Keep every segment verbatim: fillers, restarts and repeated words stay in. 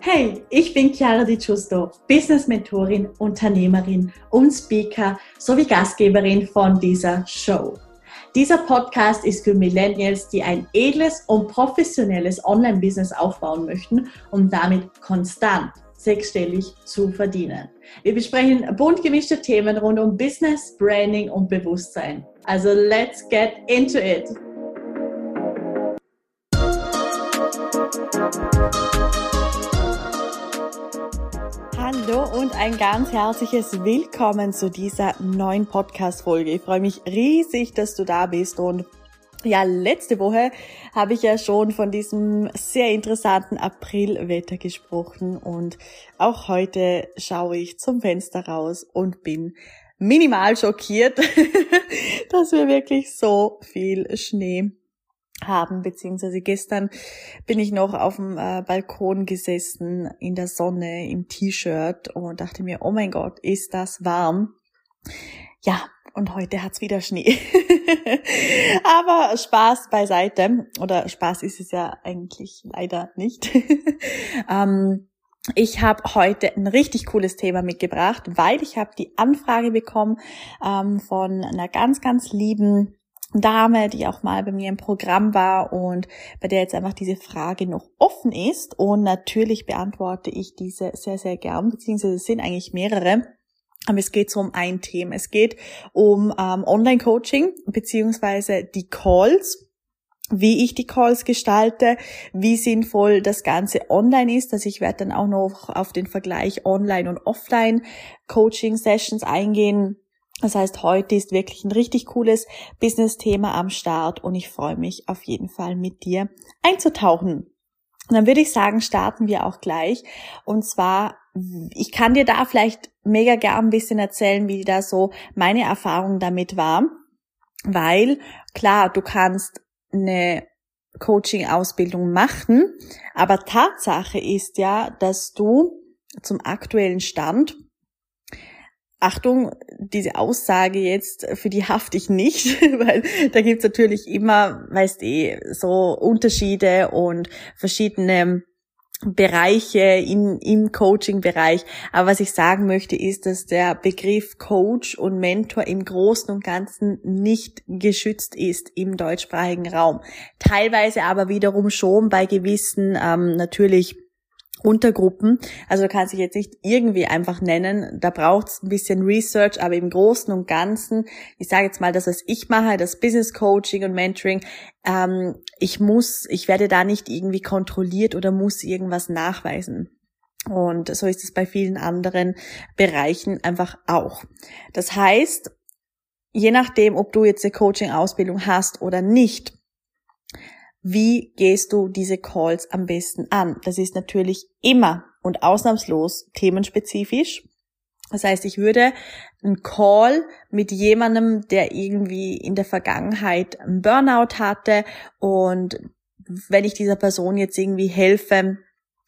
Hey, ich bin Chiara Di Giusto, Business-Mentorin, Unternehmerin und Speaker sowie Gastgeberin von dieser Show. Dieser Podcast ist für Millennials, die ein edles und professionelles Online-Business aufbauen möchten, um damit konstant sechsstellig zu verdienen. Wir besprechen bunt gemischte Themen rund um Business, Branding und Bewusstsein. Also let's get into it! Hallo und ein ganz herzliches Willkommen zu dieser neuen Podcast-Folge. Ich freue mich riesig, dass du da bist und ja, letzte Woche habe ich ja schon von diesem sehr interessanten Aprilwetter gesprochen und auch heute schaue ich zum Fenster raus und bin minimal schockiert, dass wir wirklich so viel Schnee haben, beziehungsweise gestern bin ich noch auf dem Balkon gesessen, in der Sonne, im T-Shirt und dachte mir, oh mein Gott, ist das warm. Ja, und heute hat's wieder Schnee. Aber Spaß beiseite, oder Spaß ist es ja eigentlich leider nicht. ähm, ich habe heute ein richtig cooles Thema mitgebracht, weil ich habe die Anfrage bekommen ähm, von einer ganz, ganz lieben Dame, die auch mal bei mir im Programm war und bei der jetzt einfach diese Frage noch offen ist. Und natürlich beantworte ich diese sehr, sehr gern, beziehungsweise es sind eigentlich mehrere. Aber es geht so um ein Thema. Es geht um ähm, Online-Coaching beziehungsweise die Calls, wie ich die Calls gestalte, wie sinnvoll das Ganze online ist. Also ich werde dann auch noch auf den Vergleich Online- und Offline-Coaching-Sessions eingehen. Das heißt, heute ist wirklich ein richtig cooles Business-Thema am Start und ich freue mich auf jeden Fall, mit dir einzutauchen. Und dann würde ich sagen, starten wir auch gleich. Und zwar, ich kann dir da vielleicht mega gern ein bisschen erzählen, wie da so meine Erfahrung damit war. Weil, klar, du kannst eine Coaching-Ausbildung machen, aber Tatsache ist ja, dass du zum aktuellen Stand, Achtung, diese Aussage jetzt, für die hafte ich nicht, weil da gibt's natürlich immer, weißt eh, so Unterschiede und verschiedene Bereiche in, im Coaching-Bereich. Aber was ich sagen möchte, ist, dass der Begriff Coach und Mentor im Großen und Ganzen nicht geschützt ist im deutschsprachigen Raum. Teilweise aber wiederum schon bei gewissen, ähm, natürlich, Untergruppen, also du kannst dich jetzt nicht irgendwie einfach nennen, da braucht's ein bisschen Research, aber im Großen und Ganzen, ich sage jetzt mal, das, was ich mache, das Business Coaching und Mentoring, ähm, ich muss, ich werde da nicht irgendwie kontrolliert oder muss irgendwas nachweisen. Und so ist es bei vielen anderen Bereichen einfach auch. Das heißt, je nachdem, ob du jetzt eine Coaching-Ausbildung hast oder nicht, wie gehst du diese Calls am besten an? Das ist natürlich immer und ausnahmslos themenspezifisch. Das heißt, ich würde einen Call mit jemandem, der irgendwie in der Vergangenheit einen Burnout hatte und wenn ich dieser Person jetzt irgendwie helfe,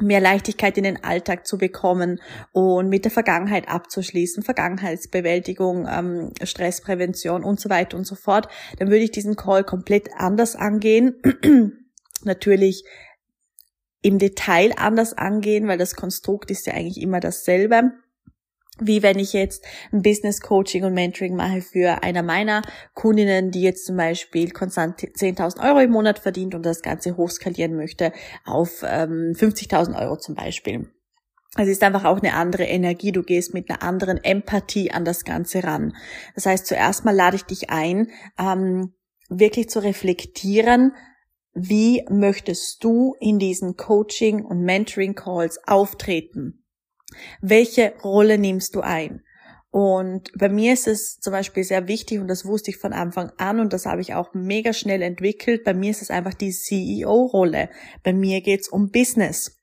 mehr Leichtigkeit in den Alltag zu bekommen und mit der Vergangenheit abzuschließen, Vergangenheitsbewältigung, ähm, Stressprävention und so weiter und so fort, dann würde ich diesen Call komplett anders angehen. Natürlich im Detail anders angehen, weil das Konstrukt ist ja eigentlich immer dasselbe, wie wenn ich jetzt ein Business Coaching und Mentoring mache für einer meiner Kundinnen, die jetzt zum Beispiel konstant zehntausend Euro im Monat verdient und das Ganze hochskalieren möchte auf ähm, fünfzigtausend Euro zum Beispiel. Es ist einfach auch eine andere Energie, du gehst mit einer anderen Empathie an das Ganze ran. Das heißt, zuerst mal lade ich dich ein, ähm, wirklich zu reflektieren, wie möchtest du in diesen Coaching- und Mentoring-Calls auftreten? Welche Rolle nimmst du ein? Und bei mir ist es zum Beispiel sehr wichtig und das wusste ich von Anfang an und das habe ich auch mega schnell entwickelt. Bei mir ist es einfach die C E O-Rolle. Bei mir geht's um Business.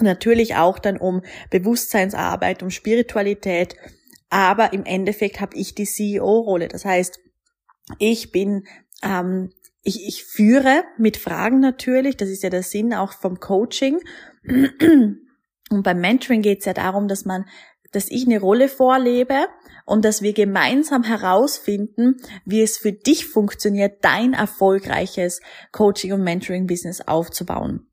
Natürlich auch dann um Bewusstseinsarbeit, um Spiritualität. Aber im Endeffekt habe ich die C E O-Rolle. Das heißt, ich bin, ähm, ich, ich führe mit Fragen natürlich. Das ist ja der Sinn auch vom Coaching. Und beim Mentoring geht es ja darum, dass man dass ich eine Rolle vorlebe und dass wir gemeinsam herausfinden, wie es für dich funktioniert, dein erfolgreiches Coaching- und Mentoring-Business aufzubauen.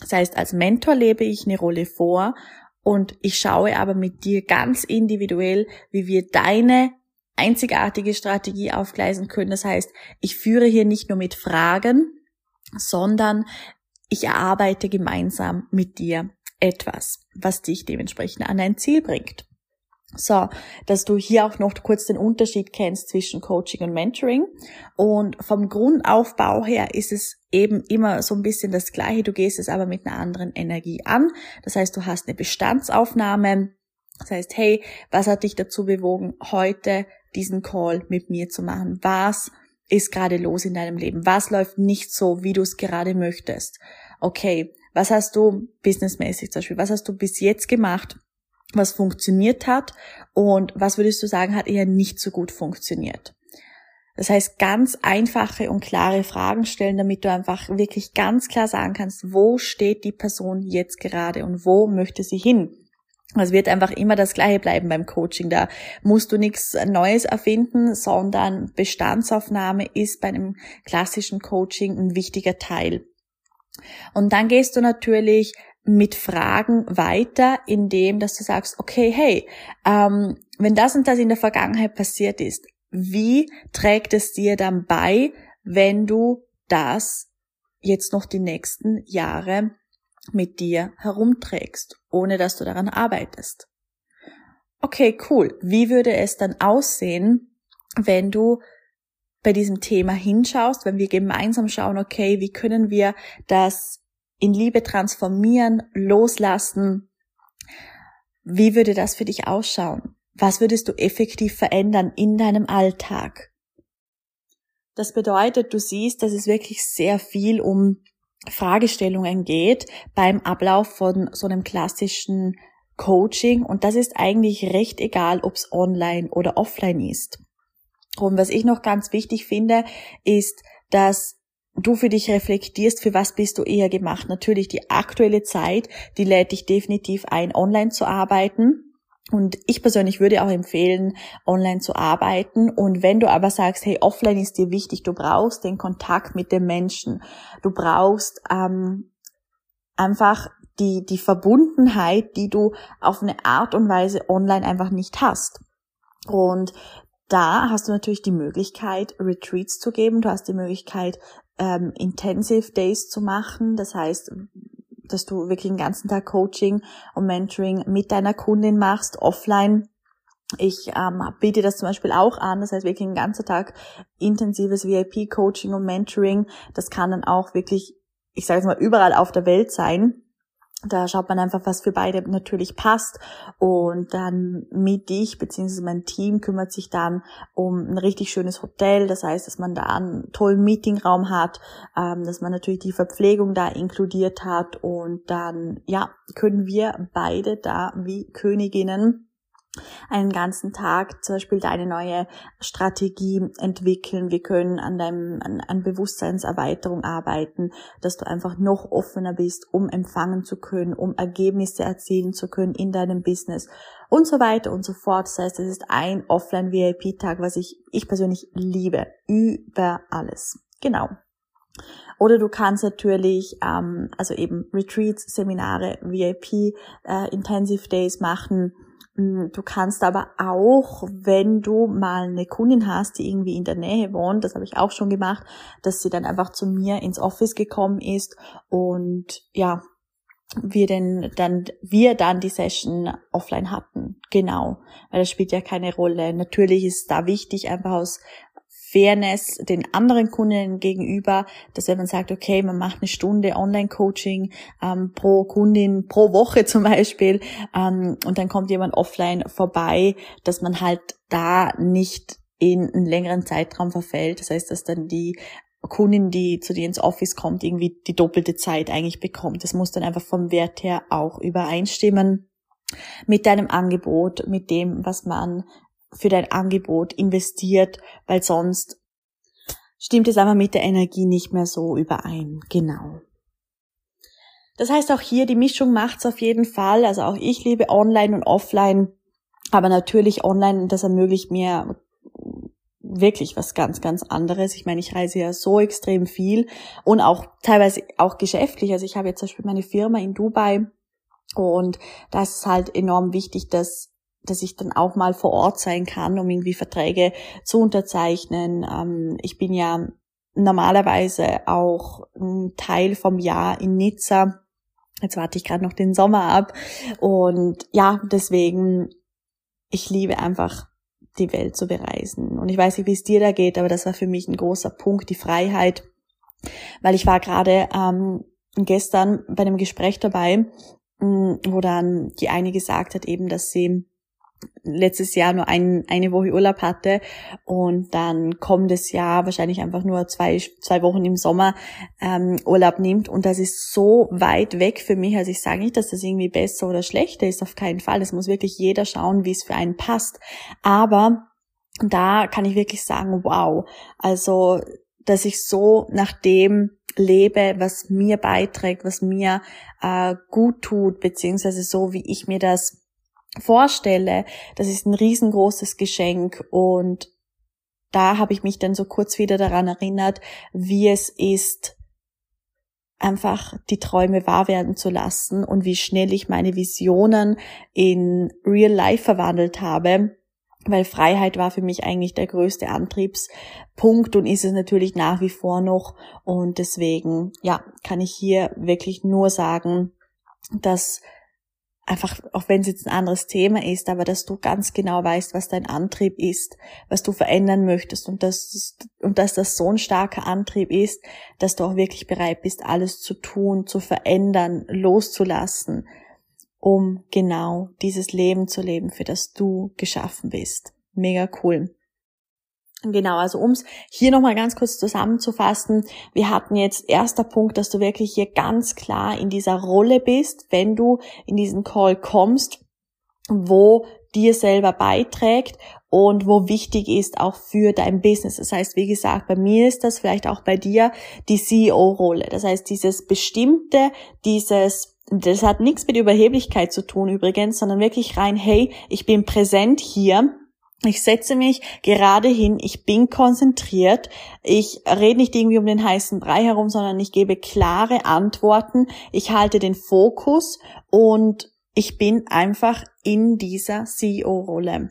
Das heißt, als Mentor lebe ich eine Rolle vor und ich schaue aber mit dir ganz individuell, wie wir deine einzigartige Strategie aufgleisen können. Das heißt, ich führe hier nicht nur mit Fragen, sondern ich erarbeite gemeinsam mit dir etwas, was dich dementsprechend an dein Ziel bringt. So, dass du hier auch noch kurz den Unterschied kennst zwischen Coaching und Mentoring. Und vom Grundaufbau her ist es eben immer so ein bisschen das Gleiche. Du gehst es aber mit einer anderen Energie an. Das heißt, du hast eine Bestandsaufnahme. Das heißt, hey, was hat dich dazu bewogen, heute diesen Call mit mir zu machen? Was ist gerade los in deinem Leben? Was läuft nicht so, wie du es gerade möchtest? Okay, was hast du businessmäßig zum Beispiel? Was hast du bis jetzt gemacht, was funktioniert hat? Und was würdest du sagen, hat eher nicht so gut funktioniert? Das heißt, ganz einfache und klare Fragen stellen, damit du einfach wirklich ganz klar sagen kannst, wo steht die Person jetzt gerade und wo möchte sie hin? Es wird einfach immer das Gleiche bleiben beim Coaching. Da musst du nichts Neues erfinden, sondern Bestandsaufnahme ist bei einem klassischen Coaching ein wichtiger Teil. Und dann gehst du natürlich mit Fragen weiter, indem dass du sagst, okay, hey, ähm, wenn das und das in der Vergangenheit passiert ist, wie trägt es dir dann bei, wenn du das jetzt noch die nächsten Jahre mit dir herumträgst, ohne dass du daran arbeitest? Okay, cool. Wie würde es dann aussehen, wenn du bei diesem Thema hinschaust, wenn wir gemeinsam schauen, okay, wie können wir das in Liebe transformieren, loslassen? Wie würde das für dich ausschauen? Was würdest du effektiv verändern in deinem Alltag? Das bedeutet, du siehst, dass es wirklich sehr viel um Fragestellungen geht beim Ablauf von so einem klassischen Coaching, und das ist eigentlich recht egal, ob es online oder offline ist. Und was ich noch ganz wichtig finde, ist, dass du für dich reflektierst, für was bist du eher gemacht. Natürlich die aktuelle Zeit, die lädt dich definitiv ein, online zu arbeiten. Und ich persönlich würde auch empfehlen, online zu arbeiten. Und wenn du aber sagst, hey, offline ist dir wichtig, du brauchst den Kontakt mit den Menschen, du brauchst ähm, einfach die, die Verbundenheit, die du auf eine Art und Weise online einfach nicht hast. Und da hast du natürlich die Möglichkeit, Retreats zu geben. Du hast die Möglichkeit, ähm, Intensive Days zu machen. Das heißt, dass du wirklich den ganzen Tag Coaching und Mentoring mit deiner Kundin machst, offline. Ich ähm, biete das zum Beispiel auch an. Das heißt, wirklich den ganzen Tag intensives V I P-Coaching und Mentoring. Das kann dann auch wirklich, ich sage jetzt mal, überall auf der Welt sein. Da schaut man einfach, was für beide natürlich passt, und dann mit ich bzw. mein Team kümmert sich dann um ein richtig schönes Hotel. Das heißt, dass man da einen tollen Meetingraum hat, dass man natürlich die Verpflegung da inkludiert hat, und dann ja können wir beide da wie Königinnen einen ganzen Tag zum Beispiel deine neue Strategie entwickeln. Wir können an deinem an, an Bewusstseinserweiterung arbeiten, dass du einfach noch offener bist, um empfangen zu können, um Ergebnisse erzielen zu können in deinem Business und so weiter und so fort. Das heißt, es ist ein Offline-V I P-Tag, was ich ich persönlich liebe, über alles. Genau. Oder du kannst natürlich, ähm, also eben Retreats, Seminare, V I P, äh, Intensive Days machen. Du kannst aber auch, wenn du mal eine Kundin hast, die irgendwie in der Nähe wohnt, das habe ich auch schon gemacht, dass sie dann einfach zu mir ins Office gekommen ist und ja, wir denn dann wir dann die Session offline hatten. Genau, weil das spielt ja keine Rolle. Natürlich ist da wichtig, einfach aus Fairness den anderen Kundinnen gegenüber, dass wenn man sagt, okay, man macht eine Stunde Online-Coaching ähm, pro Kundin, pro Woche zum Beispiel, ähm, und dann kommt jemand offline vorbei, dass man halt da nicht in einen längeren Zeitraum verfällt. Das heißt, dass dann die Kundin, die zu dir ins Office kommt, irgendwie die doppelte Zeit eigentlich bekommt. Das muss dann einfach vom Wert her auch übereinstimmen mit deinem Angebot, mit dem, was man für dein Angebot investiert, weil sonst stimmt es einfach mit der Energie nicht mehr so überein. Genau. Das heißt, auch hier die Mischung macht's auf jeden Fall. Also auch ich liebe Online und Offline. Aber natürlich online, das ermöglicht mir wirklich was ganz, ganz anderes. Ich meine, ich reise ja so extrem viel und auch teilweise auch geschäftlich. Also ich habe jetzt zum Beispiel meine Firma in Dubai und da ist es halt enorm wichtig, dass dass ich dann auch mal vor Ort sein kann, um irgendwie Verträge zu unterzeichnen. Ich bin ja normalerweise auch ein Teil vom Jahr in Nizza. Jetzt warte ich gerade noch den Sommer ab. Und ja, deswegen, ich liebe einfach die Welt zu bereisen. Und ich weiß nicht, wie es dir da geht, aber das war für mich ein großer Punkt, die Freiheit. Weil ich war gerade ähm, gestern bei einem Gespräch dabei, wo dann die eine gesagt hat eben, dass sie letztes Jahr nur ein, eine Woche Urlaub hatte und dann kommendes Jahr wahrscheinlich einfach nur zwei, zwei Wochen im Sommer ähm, Urlaub nimmt. Und das ist so weit weg für mich. Also ich sage nicht, dass das irgendwie besser oder schlechter ist, auf keinen Fall. Das muss wirklich jeder schauen, wie es für einen passt. Aber da kann ich wirklich sagen, wow, also dass ich so nach dem lebe, was mir beiträgt, was mir äh, gut tut, beziehungsweise so, wie ich mir das vorstelle, das ist ein riesengroßes Geschenk. Und da habe ich mich dann so kurz wieder daran erinnert, wie es ist, einfach die Träume wahr werden zu lassen und wie schnell ich meine Visionen in Real Life verwandelt habe, weil Freiheit war für mich eigentlich der größte Antriebspunkt und ist es natürlich nach wie vor noch. Und deswegen, ja, kann ich hier wirklich nur sagen, dass einfach, auch wenn es jetzt ein anderes Thema ist, aber dass du ganz genau weißt, was dein Antrieb ist, was du verändern möchtest und dass, und dass das so ein starker Antrieb ist, dass du auch wirklich bereit bist, alles zu tun, zu verändern, loszulassen, um genau dieses Leben zu leben, für das du geschaffen bist. Mega cool. Genau, also um es hier nochmal ganz kurz zusammenzufassen, wir hatten jetzt erster Punkt, dass du wirklich hier ganz klar in dieser Rolle bist, wenn du in diesen Call kommst, wo dir selber beiträgt und wo wichtig ist auch für dein Business. Das heißt, wie gesagt, bei mir ist das vielleicht auch bei dir die C E O-Rolle. Das heißt, dieses Bestimmte, dieses, das hat nichts mit Überheblichkeit zu tun übrigens, sondern wirklich rein, hey, ich bin präsent hier. Ich setze mich gerade hin, ich bin konzentriert, ich rede nicht irgendwie um den heißen Brei herum, sondern ich gebe klare Antworten, ich halte den Fokus und ich bin einfach in dieser C E O-Rolle.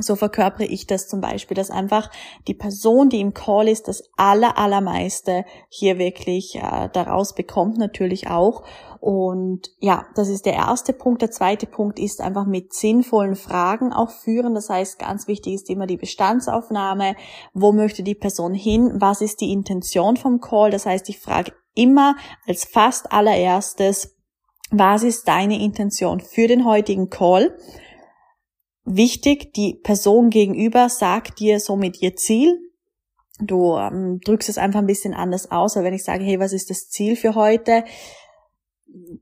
So verkörpere ich das zum Beispiel, dass einfach die Person, die im Call ist, das aller, allermeiste hier wirklich äh, daraus bekommt natürlich auch. Und ja, das ist der erste Punkt. Der zweite Punkt ist einfach mit sinnvollen Fragen auch führen. Das heißt, ganz wichtig ist immer die Bestandsaufnahme. Wo möchte die Person hin? Was ist die Intention vom Call? Das heißt, ich frage immer als fast allererstes, was ist deine Intention für den heutigen Call? Wichtig, die Person gegenüber sagt dir somit ihr Ziel. Du ähm, drückst es einfach ein bisschen anders aus, aber wenn ich sage, hey, was ist das Ziel für heute,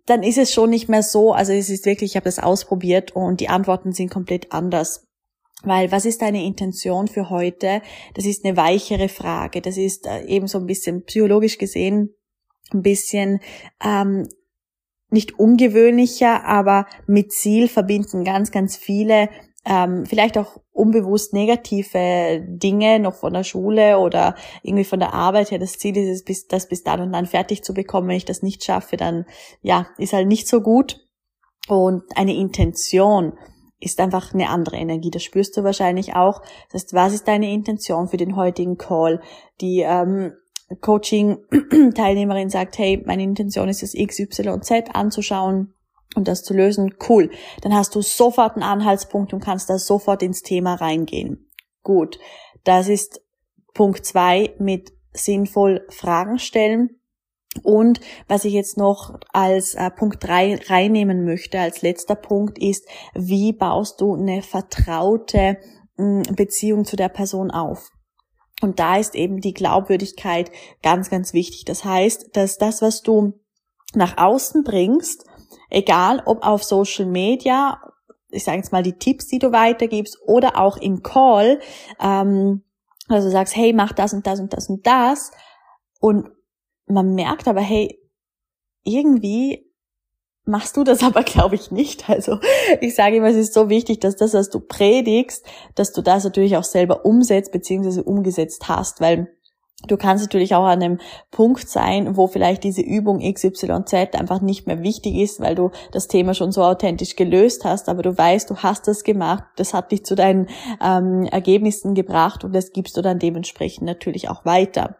dann ist es schon nicht mehr so, also es ist wirklich, ich habe das ausprobiert und die Antworten sind komplett anders. Weil was ist deine Intention für heute? Das ist eine weichere Frage, das ist äh, eben so ein bisschen psychologisch gesehen, ein bisschen ähm, nicht ungewöhnlicher, aber mit Ziel verbinden ganz, ganz viele ähm, vielleicht auch unbewusst negative Dinge noch von der Schule oder irgendwie von der Arbeit her. Das Ziel ist es, bis, das bis dann und dann fertig zu bekommen. Wenn ich das nicht schaffe, dann ja, ist halt nicht so gut. Und eine Intention ist einfach eine andere Energie. Das spürst du wahrscheinlich auch. Das heißt, was ist deine Intention für den heutigen Call? Die ähm, Coaching-Teilnehmerin sagt, hey, meine Intention ist es, X Y Z anzuschauen und das zu lösen, cool. Dann hast du sofort einen Anhaltspunkt und kannst da sofort ins Thema reingehen. Gut, das ist Punkt zwei mit sinnvoll Fragen stellen. Und was ich jetzt noch als äh, Punkt drei reinnehmen möchte, als letzter Punkt ist, wie baust du eine vertraute mh, Beziehung zu der Person auf? Und da ist eben die Glaubwürdigkeit ganz, ganz wichtig. Das heißt, dass das, was du nach außen bringst, egal ob auf Social Media, ich sage jetzt mal die Tipps, die du weitergibst, oder auch im Call, ähm, also du sagst, hey, mach das und das und das und das. Und man merkt aber, hey, irgendwie machst du das aber, glaube ich, nicht. Also ich sage immer, es ist so wichtig, dass das, was du predigst, dass du das natürlich auch selber umsetzt bzw. umgesetzt hast, weil du kannst natürlich auch an einem Punkt sein, wo vielleicht diese Übung X Y Z einfach nicht mehr wichtig ist, weil du das Thema schon so authentisch gelöst hast, aber du weißt, du hast das gemacht, das hat dich zu deinen ähm, Ergebnissen gebracht und das gibst du dann dementsprechend natürlich auch weiter.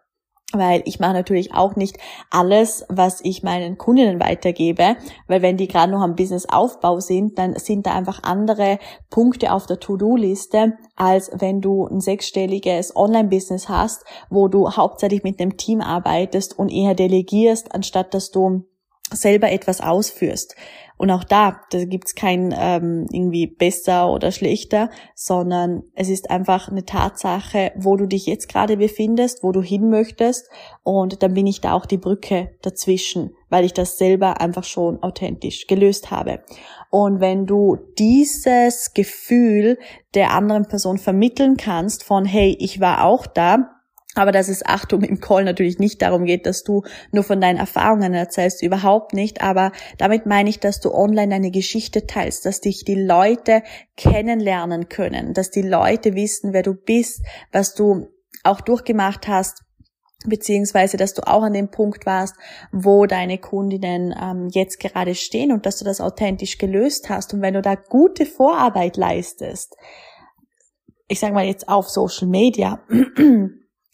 Weil ich mache natürlich auch nicht alles, was ich meinen Kundinnen weitergebe, weil wenn die gerade noch am Businessaufbau sind, dann sind da einfach andere Punkte auf der To-Do-Liste, als wenn du ein sechsstelliges Online-Business hast, wo du hauptsächlich mit einem Team arbeitest und eher delegierst, anstatt dass du selber etwas ausführst. Und auch da, da gibt's kein ähm, irgendwie besser oder schlechter, sondern es ist einfach eine Tatsache, wo du dich jetzt gerade befindest, wo du hin möchtest, und dann bin ich da auch die Brücke dazwischen, weil ich das selber einfach schon authentisch gelöst habe. Und wenn du dieses Gefühl der anderen Person vermitteln kannst von, hey, ich war auch da, aber dass es, Achtung, im Call natürlich nicht darum geht, dass du nur von deinen Erfahrungen erzählst, überhaupt nicht, aber damit meine ich, dass du online deine Geschichte teilst, dass dich die Leute kennenlernen können, dass die Leute wissen, wer du bist, was du auch durchgemacht hast, beziehungsweise dass du auch an dem Punkt warst, wo deine Kundinnen ähm, jetzt gerade stehen und dass du das authentisch gelöst hast. Und wenn du da gute Vorarbeit leistest, ich sage mal jetzt auf Social Media,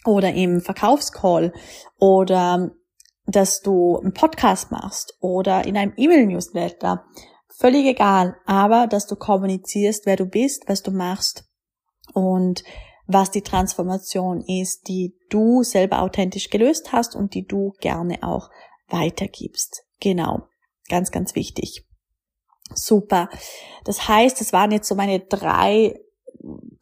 oder im Verkaufscall oder dass du einen Podcast machst oder in einem E-Mail-Newsletter, völlig egal, aber dass du kommunizierst, wer du bist, was du machst und was die Transformation ist, die du selber authentisch gelöst hast und die du gerne auch weitergibst. Genau, ganz, ganz wichtig. Super. Das heißt, das waren jetzt so meine drei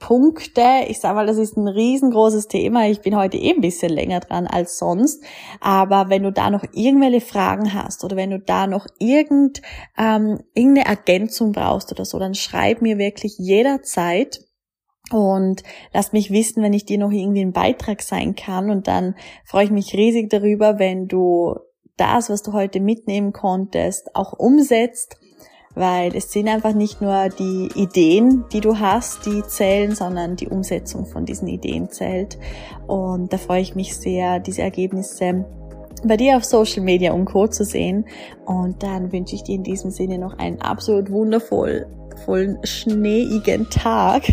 Punkte. Ich sage mal, das ist ein riesengroßes Thema. Ich bin heute eh ein bisschen länger dran als sonst. Aber wenn du da noch irgendwelche Fragen hast oder wenn du da noch irgend, ähm, irgendeine Ergänzung brauchst oder so, dann schreib mir wirklich jederzeit und lass mich wissen, wenn ich dir noch irgendwie ein Beitrag sein kann. Und dann freue ich mich riesig darüber, wenn du das, was du heute mitnehmen konntest, auch umsetzt. Weil es sind einfach nicht nur die Ideen, die du hast, die zählen, sondern die Umsetzung von diesen Ideen zählt. Und da freue ich mich sehr, diese Ergebnisse bei dir auf Social Media und Co. zu sehen. Und dann wünsche ich dir in diesem Sinne noch einen absolut wundervollen, schneeigen Tag.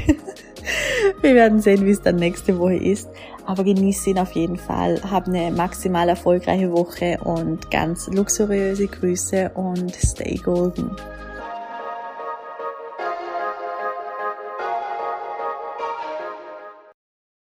Wir werden sehen, wie es dann nächste Woche ist. Aber genieße ihn auf jeden Fall. Hab eine maximal erfolgreiche Woche und ganz luxuriöse Grüße und stay golden.